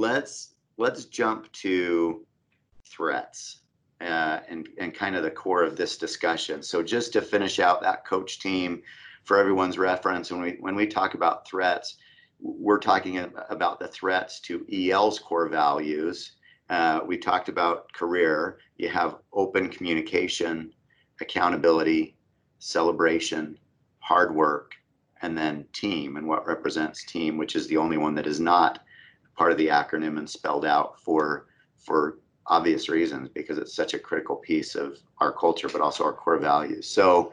let's jump to threats and kind of the core of this discussion. So just to finish out that coach team for everyone's reference, when we talk about threats, we're talking about the threats to EL's core values. We talked about career. You have open communication, accountability, celebration, hard work, and then team, and what represents team, which is the only one that is not part of the acronym and spelled out for obvious reasons, because it's such a critical piece of our culture, but also our core values. So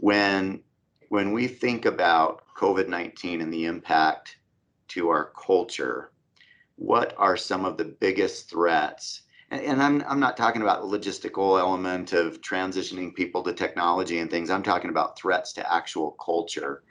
when we think about COVID-19 and the impact to our culture, what are some of the biggest threats? And I'm not talking about the logistical element of transitioning people to technology and things. I'm talking about threats to actual culture.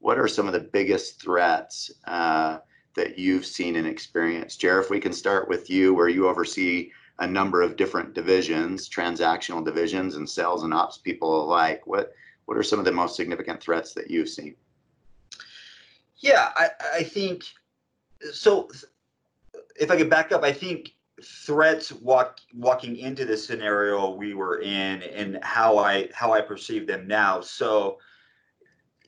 What are some of the biggest threats that you've seen and experienced? Jerry, if we can start with you, where you oversee a number of different divisions, transactional divisions, and sales and ops people alike. What are some of the most significant threats that you've seen? Yeah, I think, so if I could back up, I think threats walking into the scenario we were in and how I perceive them now. So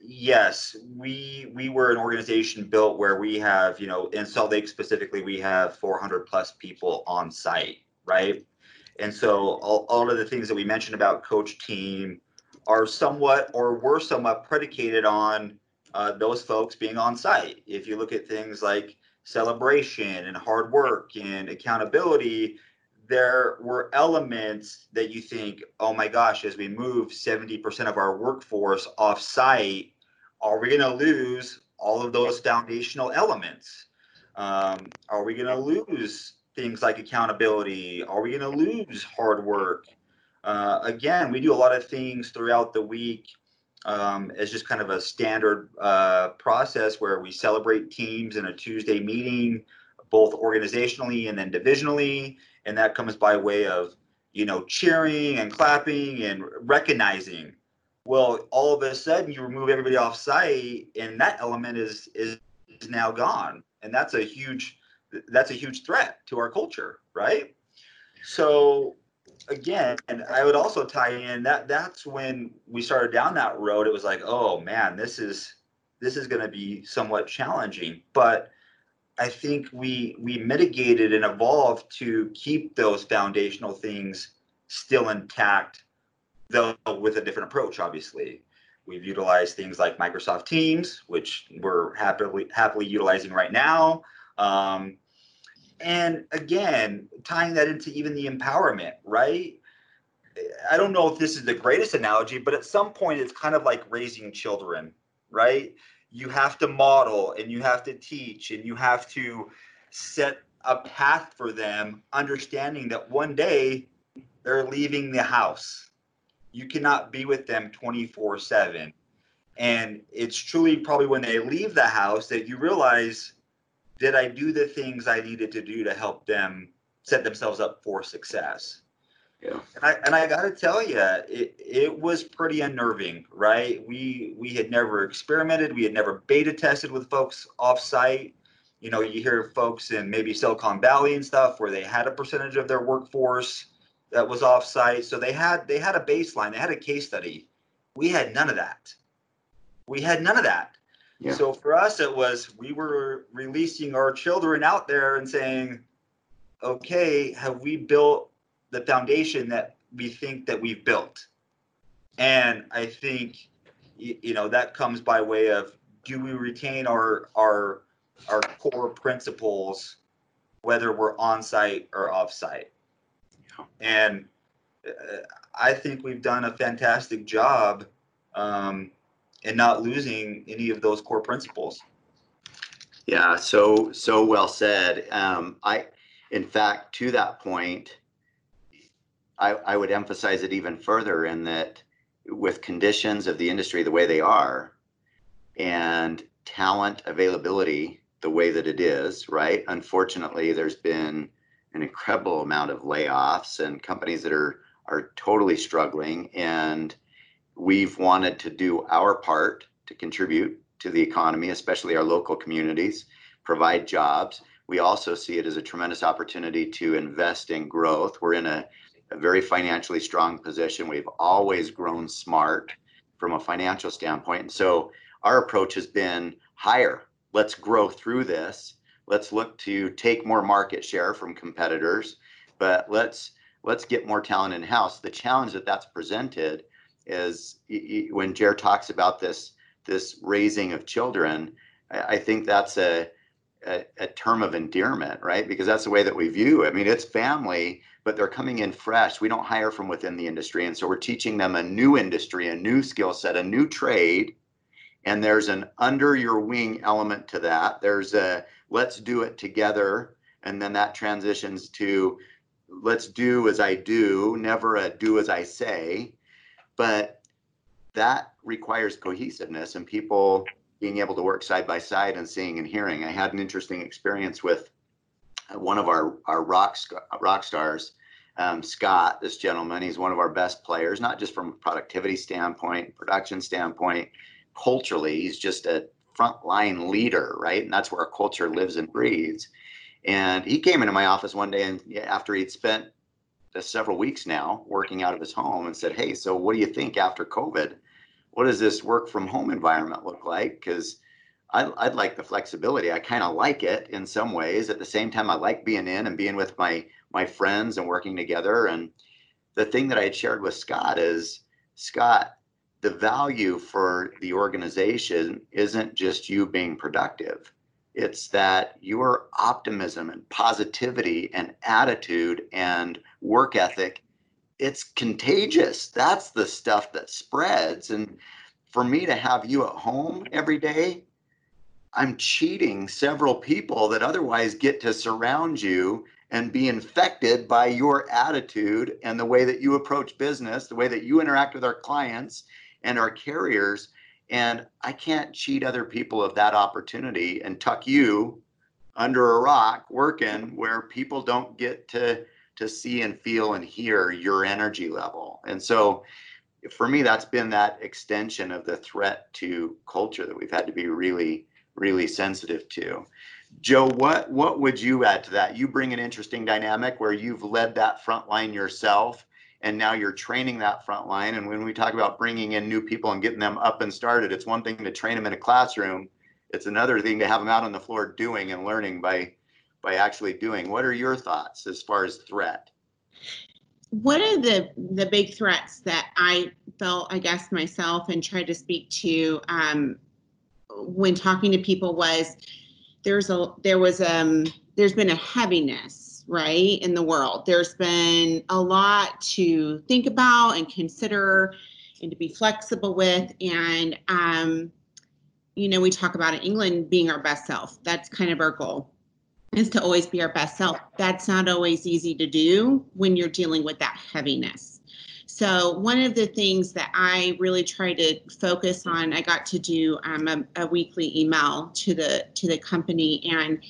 yes, we were an organization built where we have, you know, in Salt Lake specifically, we have 400 plus people on site, right? And so all of the things that we mentioned about coach team are somewhat, or were somewhat, predicated on those folks being on site. If you look at things like celebration and hard work and accountability, there were elements that you think, oh my gosh, as we move 70% of our workforce off site, are we going to lose all of those foundational elements? Are we going to lose things like accountability? Are we going to lose hard work? Again, we do a lot of things throughout the week as just kind of a standard process where we celebrate teams in a Tuesday meeting, both organizationally and then divisionally. And that comes by way of, you know, cheering and clapping and recognizing. Well, all of a sudden you remove everybody off site and that element is now gone. And that's a huge threat to our culture, right? So again, and I would also tie in that's when we started down that road. It was like, oh man, this is going to be somewhat challenging, but I think we mitigated and evolved to keep those foundational things still intact, though with a different approach. Obviously, we've utilized things like Microsoft Teams, which we're happily utilizing right now. And again, tying that into even the empowerment, right? I don't know if this is the greatest analogy, but at some point it's kind of like raising children, right? You have to model and you have to teach and you have to set a path for them, understanding that one day they're leaving the house. You cannot be with them 24/7. And it's truly probably when they leave the house that you realize, did I do the things I needed to do to help them set themselves up for success? Yeah. And I got to tell you, it was pretty unnerving, right? We had never experimented. We had never beta tested with folks offsite. You know, you hear folks in maybe Silicon Valley and stuff where they had a percentage of their workforce that was offsite. So they had a baseline. They had a case study. We had none of that. Yeah. So for us, it was, we were releasing our children out there and saying, okay, have we built the foundation that we think that we've built? And I think, you know, that comes by way of, do we retain our core principles, whether we're on site or off site? Yeah. And I think we've done a fantastic job in not losing any of those core principles. Yeah, so well said. In fact, to that point, I would emphasize it even further in that with conditions of the industry the way they are and talent availability the way that it is, right? Unfortunately, there's been an incredible amount of layoffs and companies that are totally struggling, and we've wanted to do our part to contribute to the economy, especially our local communities, provide jobs. We also see it as a tremendous opportunity to invest in growth. We're in a very financially strong position. We've always grown smart from a financial standpoint. And so our approach has been higher. Let's grow through this. Let's look to take more market share from competitors, but let's get more talent in-house. The challenge that's presented is when Jer talks about this raising of children, I think that's a term of endearment, right? Because that's the way that we view it. I mean, it's family, but they're coming in fresh. We don't hire from within the industry. And so we're teaching them a new industry, a new skill set, a new trade. And there's an under your wing element to that. There's a let's do it together. And then that transitions to let's do as I do, never a do as I say. But that requires cohesiveness and people being able to work side by side and seeing and hearing. I had an interesting experience with one of our rock stars, Scott, this gentleman. He's one of our best players, not just from a productivity standpoint, production standpoint. Culturally, he's just a frontline leader, right? And that's where our culture lives and breathes. And he came into my office one day, and after he'd spent several weeks now working out of his home, and said, "Hey, so what do you think after COVID? What does this work from home environment look like? Because I'd like the flexibility. I kind of like it in some ways. At the same time, I like being in and being with my friends and working together." And the thing that I had shared with Scott is, Scott, the value for the organization isn't just you being productive. It's that your optimism and positivity and attitude and work ethic, it's contagious. That's the stuff that spreads. And for me to have you at home every day, I'm cheating several people that otherwise get to surround you and be infected by your attitude and the way that you approach business, the way that you interact with our clients and our carriers. And I can't cheat other people of that opportunity and tuck you under a rock working where people don't get to see and feel and hear your energy level. And so for me, that's been that extension of the threat to culture that we've had to be really, really sensitive to. Joe, what would you add to that? You bring an interesting dynamic where you've led that front line yourself. And now you're training that front line. And when we talk about bringing in new people and getting them up and started, it's one thing to train them in a classroom. It's another thing to have them out on the floor doing and learning by actually doing. What are your thoughts as far as threat? One of the big threats that I felt, I guess, myself and tried to speak to when talking to people was there's been a heaviness, right, in the world. There's been a lot to think about and consider and to be flexible with. And, you know, we talk about in England being our best self. That's kind of our goal, is to always be our best self. That's not always easy to do when you're dealing with that heaviness. So one of the things that I really try to focus on, I got to do a weekly email to the company, and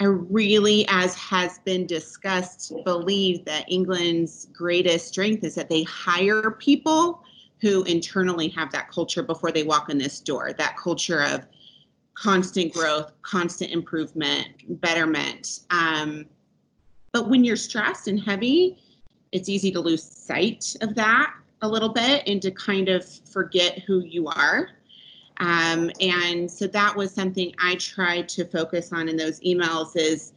I really, as has been discussed, believe that England's greatest strength is that they hire people who internally have that culture before they walk in this door, that culture of constant growth, constant improvement, betterment. But when you're stressed and heavy, it's easy to lose sight of that a little bit and to kind of forget who you are. And so that was something I tried to focus on in those emails is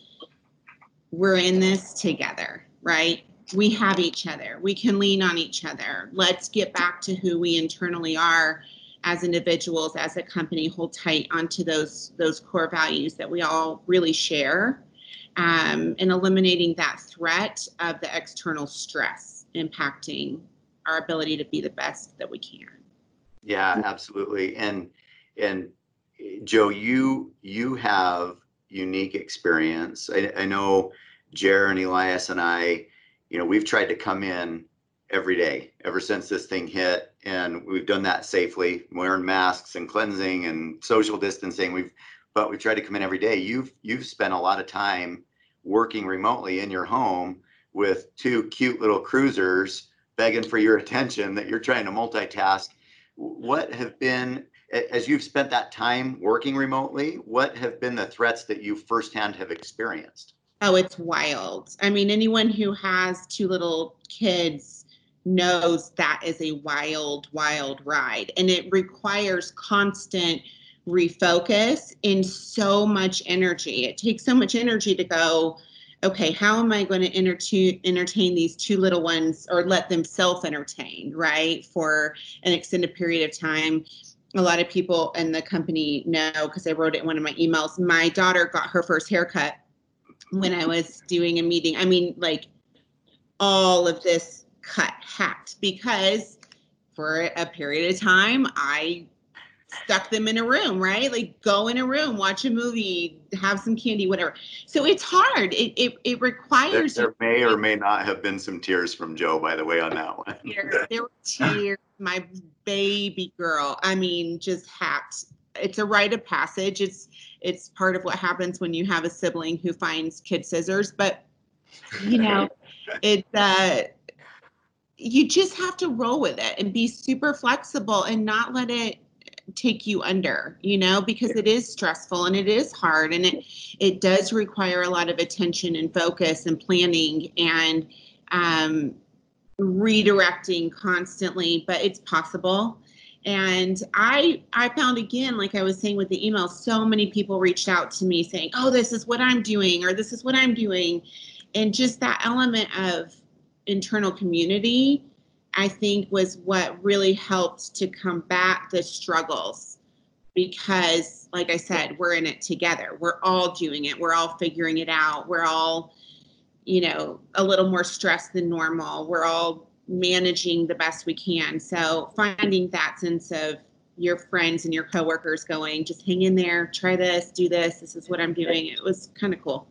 we're in this together, right? We have each other. We can lean on each other. Let's get back to who we internally are as individuals, as a company, hold tight onto those core values that we all really share, and eliminating that threat of the external stress impacting our ability to be the best that we can. Yeah, absolutely. And Joe, you have unique experience. I know Jer and Elias and I, you know, we've tried to come in every day ever since this thing hit, and we've done that safely, wearing masks and cleansing and social distancing. We've tried to come in every day. You've spent a lot of time working remotely in your home with two cute little cruisers begging for your attention that you're trying to multitask. What have been, as you've spent that time working remotely, what have been the threats that you firsthand have experienced? Oh, it's wild. I mean, anyone who has two little kids knows that is a wild, wild ride. And it requires constant refocus and so much energy. It takes so much energy to go, okay, how am I going to entertain these two little ones or let them self-entertain, right, for an extended period of time? A lot of people in the company know, because I wrote it in one of my emails, my daughter got her first haircut when I was doing a meeting. I mean, like, all of this cut hacked, because for a period of time, I stuck them in a room, right? Like, go in a room, watch a movie, have some candy, whatever. So it's hard. It requires. There may or may not have been some tears from Joe, by the way, on that one. There were tears. My baby girl, I mean, just hacked. It's a rite of passage. It's part of what happens when you have a sibling who finds kid scissors. But, you know, you just have to roll with it and be super flexible and not let it take you under, you know, because it is stressful and it is hard, and it does require a lot of attention and focus and planning and redirecting constantly, but it's possible. And I found, again, like I was saying with the email, so many people reached out to me saying, oh, this is what I'm doing, or this is what I'm doing. And just that element of internal community, I think, was what really helped to combat the struggles, because, like I said, we're in it together. We're all doing it. We're all figuring it out. We're all, you know, a little more stressed than normal. We're all managing the best we can. So finding that sense of your friends and your coworkers going, just hang in there, try this, do this. This is what I'm doing. It was kind of cool.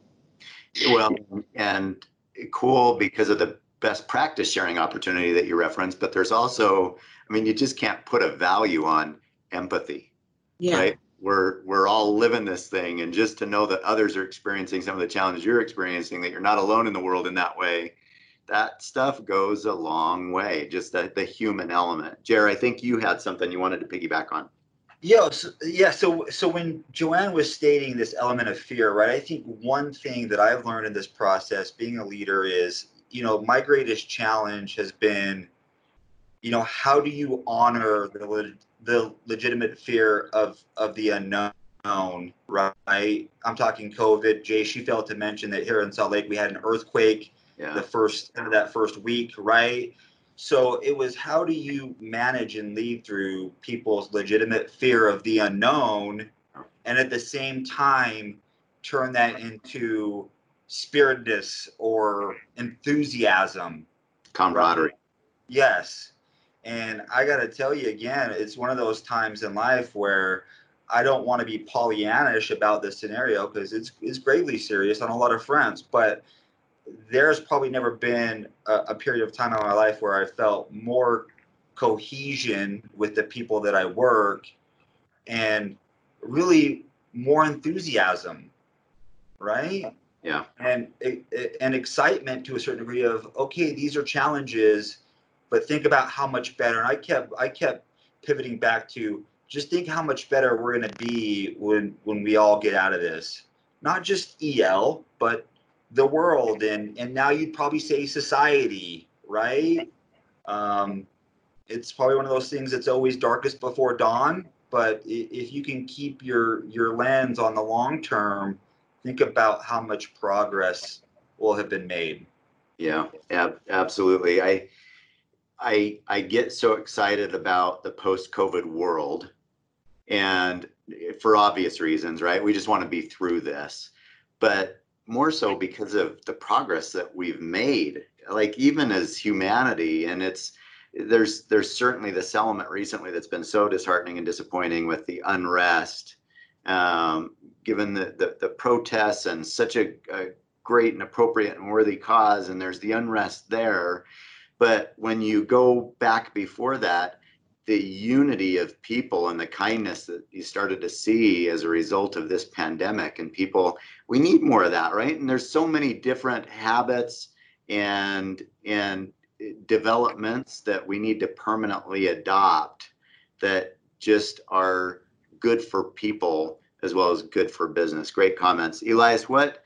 Well, and cool because of the best practice sharing opportunity that you referenced, but there's also, I mean, you just can't put a value on empathy, right? We're all living this thing, and just to know that others are experiencing some of the challenges you're experiencing, that you're not alone in the world in that way, that stuff goes a long way, just the human element. Jer, I think you had something you wanted to piggyback on. So when Joanne was stating this element of fear, right, I think one thing that I've learned in this process, being a leader, is, you know, my greatest challenge has been, you know, how do you honor the legitimate fear of the unknown, right? I'm talking COVID. Jay, she failed to mention that here in Salt Lake, we had an earthquake that first week, right? So it was, how do you manage and lead through people's legitimate fear of the unknown, and at the same time turn that into spiritedness or enthusiasm, camaraderie. Yes. And I got to tell you again, it's one of those times in life where I don't want to be Pollyannish about this scenario, because it's gravely serious on a lot of fronts, but there's probably never been a period of time in my life where I felt more cohesion with the people that I work, and really more enthusiasm, right? Yeah. And excitement to a certain degree of, okay, these are challenges, but think about how much better. And I kept pivoting back to just think how much better we're going to be when we all get out of this. Not just EL, but the world. And now you'd probably say society, right? It's probably one of those things that's always darkest before dawn. But if you can keep your lens on the long term, think about how much progress will have been made. Yeah, absolutely. I get so excited about the post-COVID world, and for obvious reasons, right? We just want to be through this, but more so because of the progress that we've made, like even as humanity. And there's certainly this element recently that's been so disheartening and disappointing with the unrest, given the protests and such a great and appropriate and worthy cause, and there's the unrest there. But when you go back before that, the unity of people and the kindness that you started to see as a result of this pandemic, and people, we need more of that, right? And there's so many different habits and developments that we need to permanently adopt that just are good for people as well as good for business. Great comments. Elias, what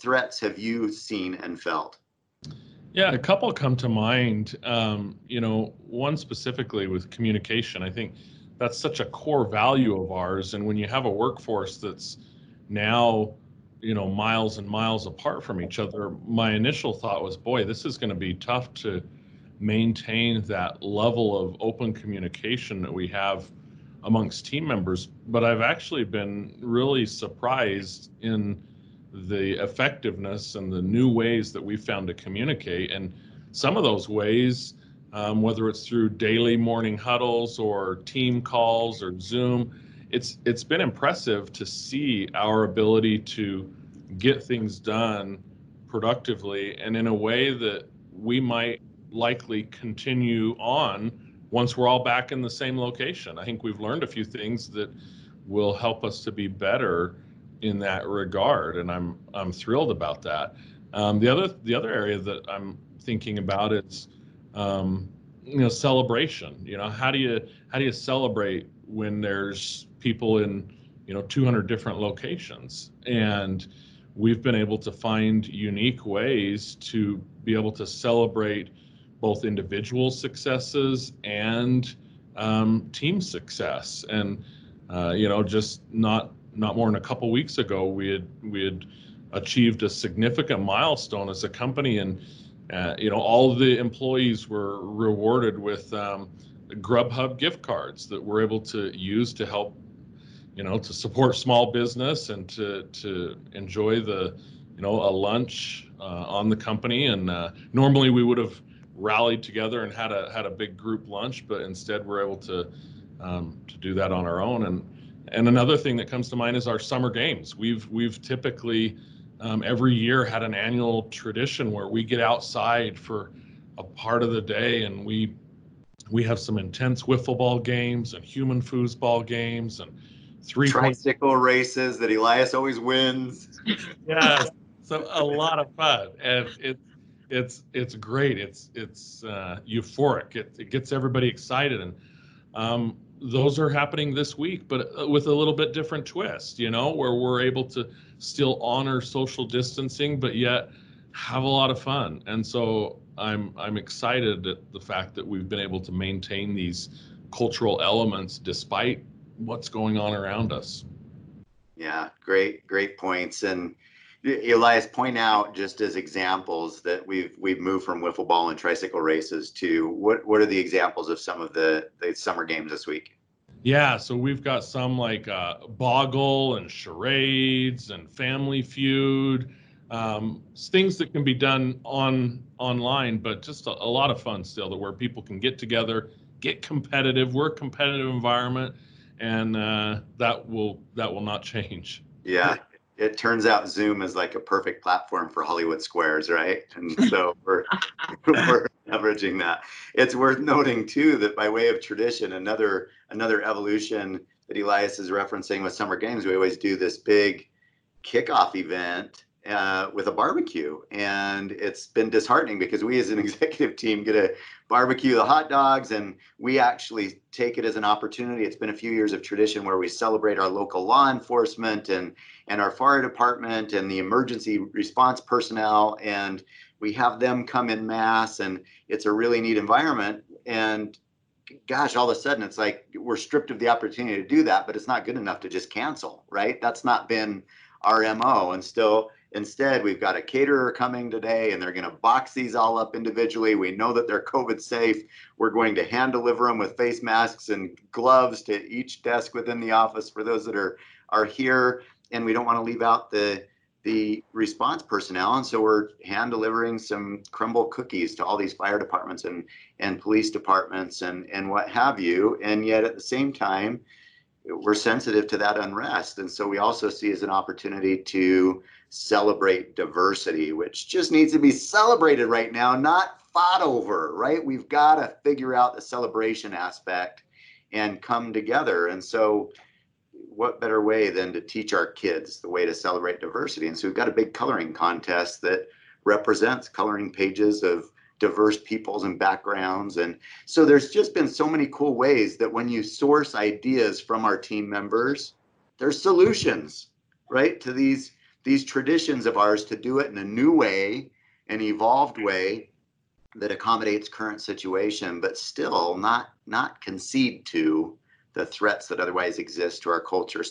threats have you seen and felt? Yeah, a couple come to mind. You know, one specifically with communication. I think that's such a core value of ours. And when you have a workforce that's now, you know, miles and miles apart from each other, my initial thought was, boy, this is going to be tough to maintain that level of open communication that we have amongst team members. But I've actually been really surprised in the effectiveness and the new ways that we've found to communicate. And some of those ways, whether it's through daily morning huddles or team calls or Zoom, it's been impressive to see our ability to get things done productively and in a way that we might likely continue on once we're all back in the same location. I think we've learned a few things that will help us to be better in that regard, and I'm thrilled about that. The other area that I'm thinking about is you know, celebration. You know, how do you celebrate when there's people in, you know, 200 different locations? And we've been able to find unique ways to be able to celebrate both individual successes and team success. And you know, just not more than a couple weeks ago, we had achieved a significant milestone as a company, and you know, all the employees were rewarded with Grubhub gift cards that we're able to use to help, you know, to support small business and to enjoy the, you know, a lunch on the company. And normally we would have rallied together and had a big group lunch, but instead we're able to do that on our own. And another thing that comes to mind is our summer games. We've typically every year had an annual tradition where we get outside for a part of the day, and we have some intense wiffle ball games and human foosball games and tricycle races that Elias always wins. Yeah, so a lot of fun, and it's great. It's euphoric. It gets everybody excited, and those are happening this week, but with a little bit different twist, you know, where we're able to still honor social distancing, but yet have a lot of fun. And so I'm excited at the fact that we've been able to maintain these cultural elements despite what's going on around us. Yeah, great points. And Elias, point out just as examples that we've moved from wiffle ball and tricycle races to what are the examples of some of the summer games this week? Yeah, so we've got some like Boggle and charades and Family Feud, things that can be done online, but just a lot of fun still, to where people can get together, get competitive. We're a competitive environment, and that will not change. Yeah. It turns out Zoom is like a perfect platform for Hollywood Squares, right? And so we're leveraging that. It's worth noting too that by way of tradition, another evolution that Elias is referencing with summer games, we always do this big kickoff event with a barbecue, and it's been disheartening because we as an executive team get to barbecue the hot dogs, and we actually take it as an opportunity. It's been a few years of tradition where we celebrate our local law enforcement and our fire department and the emergency response personnel, and we have them come in mass, and it's a really neat environment. And gosh, all of a sudden it's like we're stripped of the opportunity to do that, but it's not good enough to just cancel, right? That's not been our MO. And still, instead, we've got a caterer coming today, and they're going to box these all up individually. We know that they're COVID safe. We're going to hand deliver them with face masks and gloves to each desk within the office for those that are here. And we don't want to leave out the response personnel. And so we're hand delivering some crumble cookies to all these fire departments and police departments and what have you. And yet at the same time, we're sensitive to that unrest. And so we also see as an opportunity to celebrate diversity, which just needs to be celebrated right now, not fought over, right? We've got to figure out the celebration aspect and come together. And so what better way than to teach our kids the way to celebrate diversity? And so we've got a big coloring contest that represents coloring pages of diverse peoples and backgrounds. And so there's just been so many cool ways that when you source ideas from our team members, there's solutions, right, to these traditions of ours to do it in a new way, an evolved way that accommodates current situation, but still not concede to the threats that otherwise exist to our culture.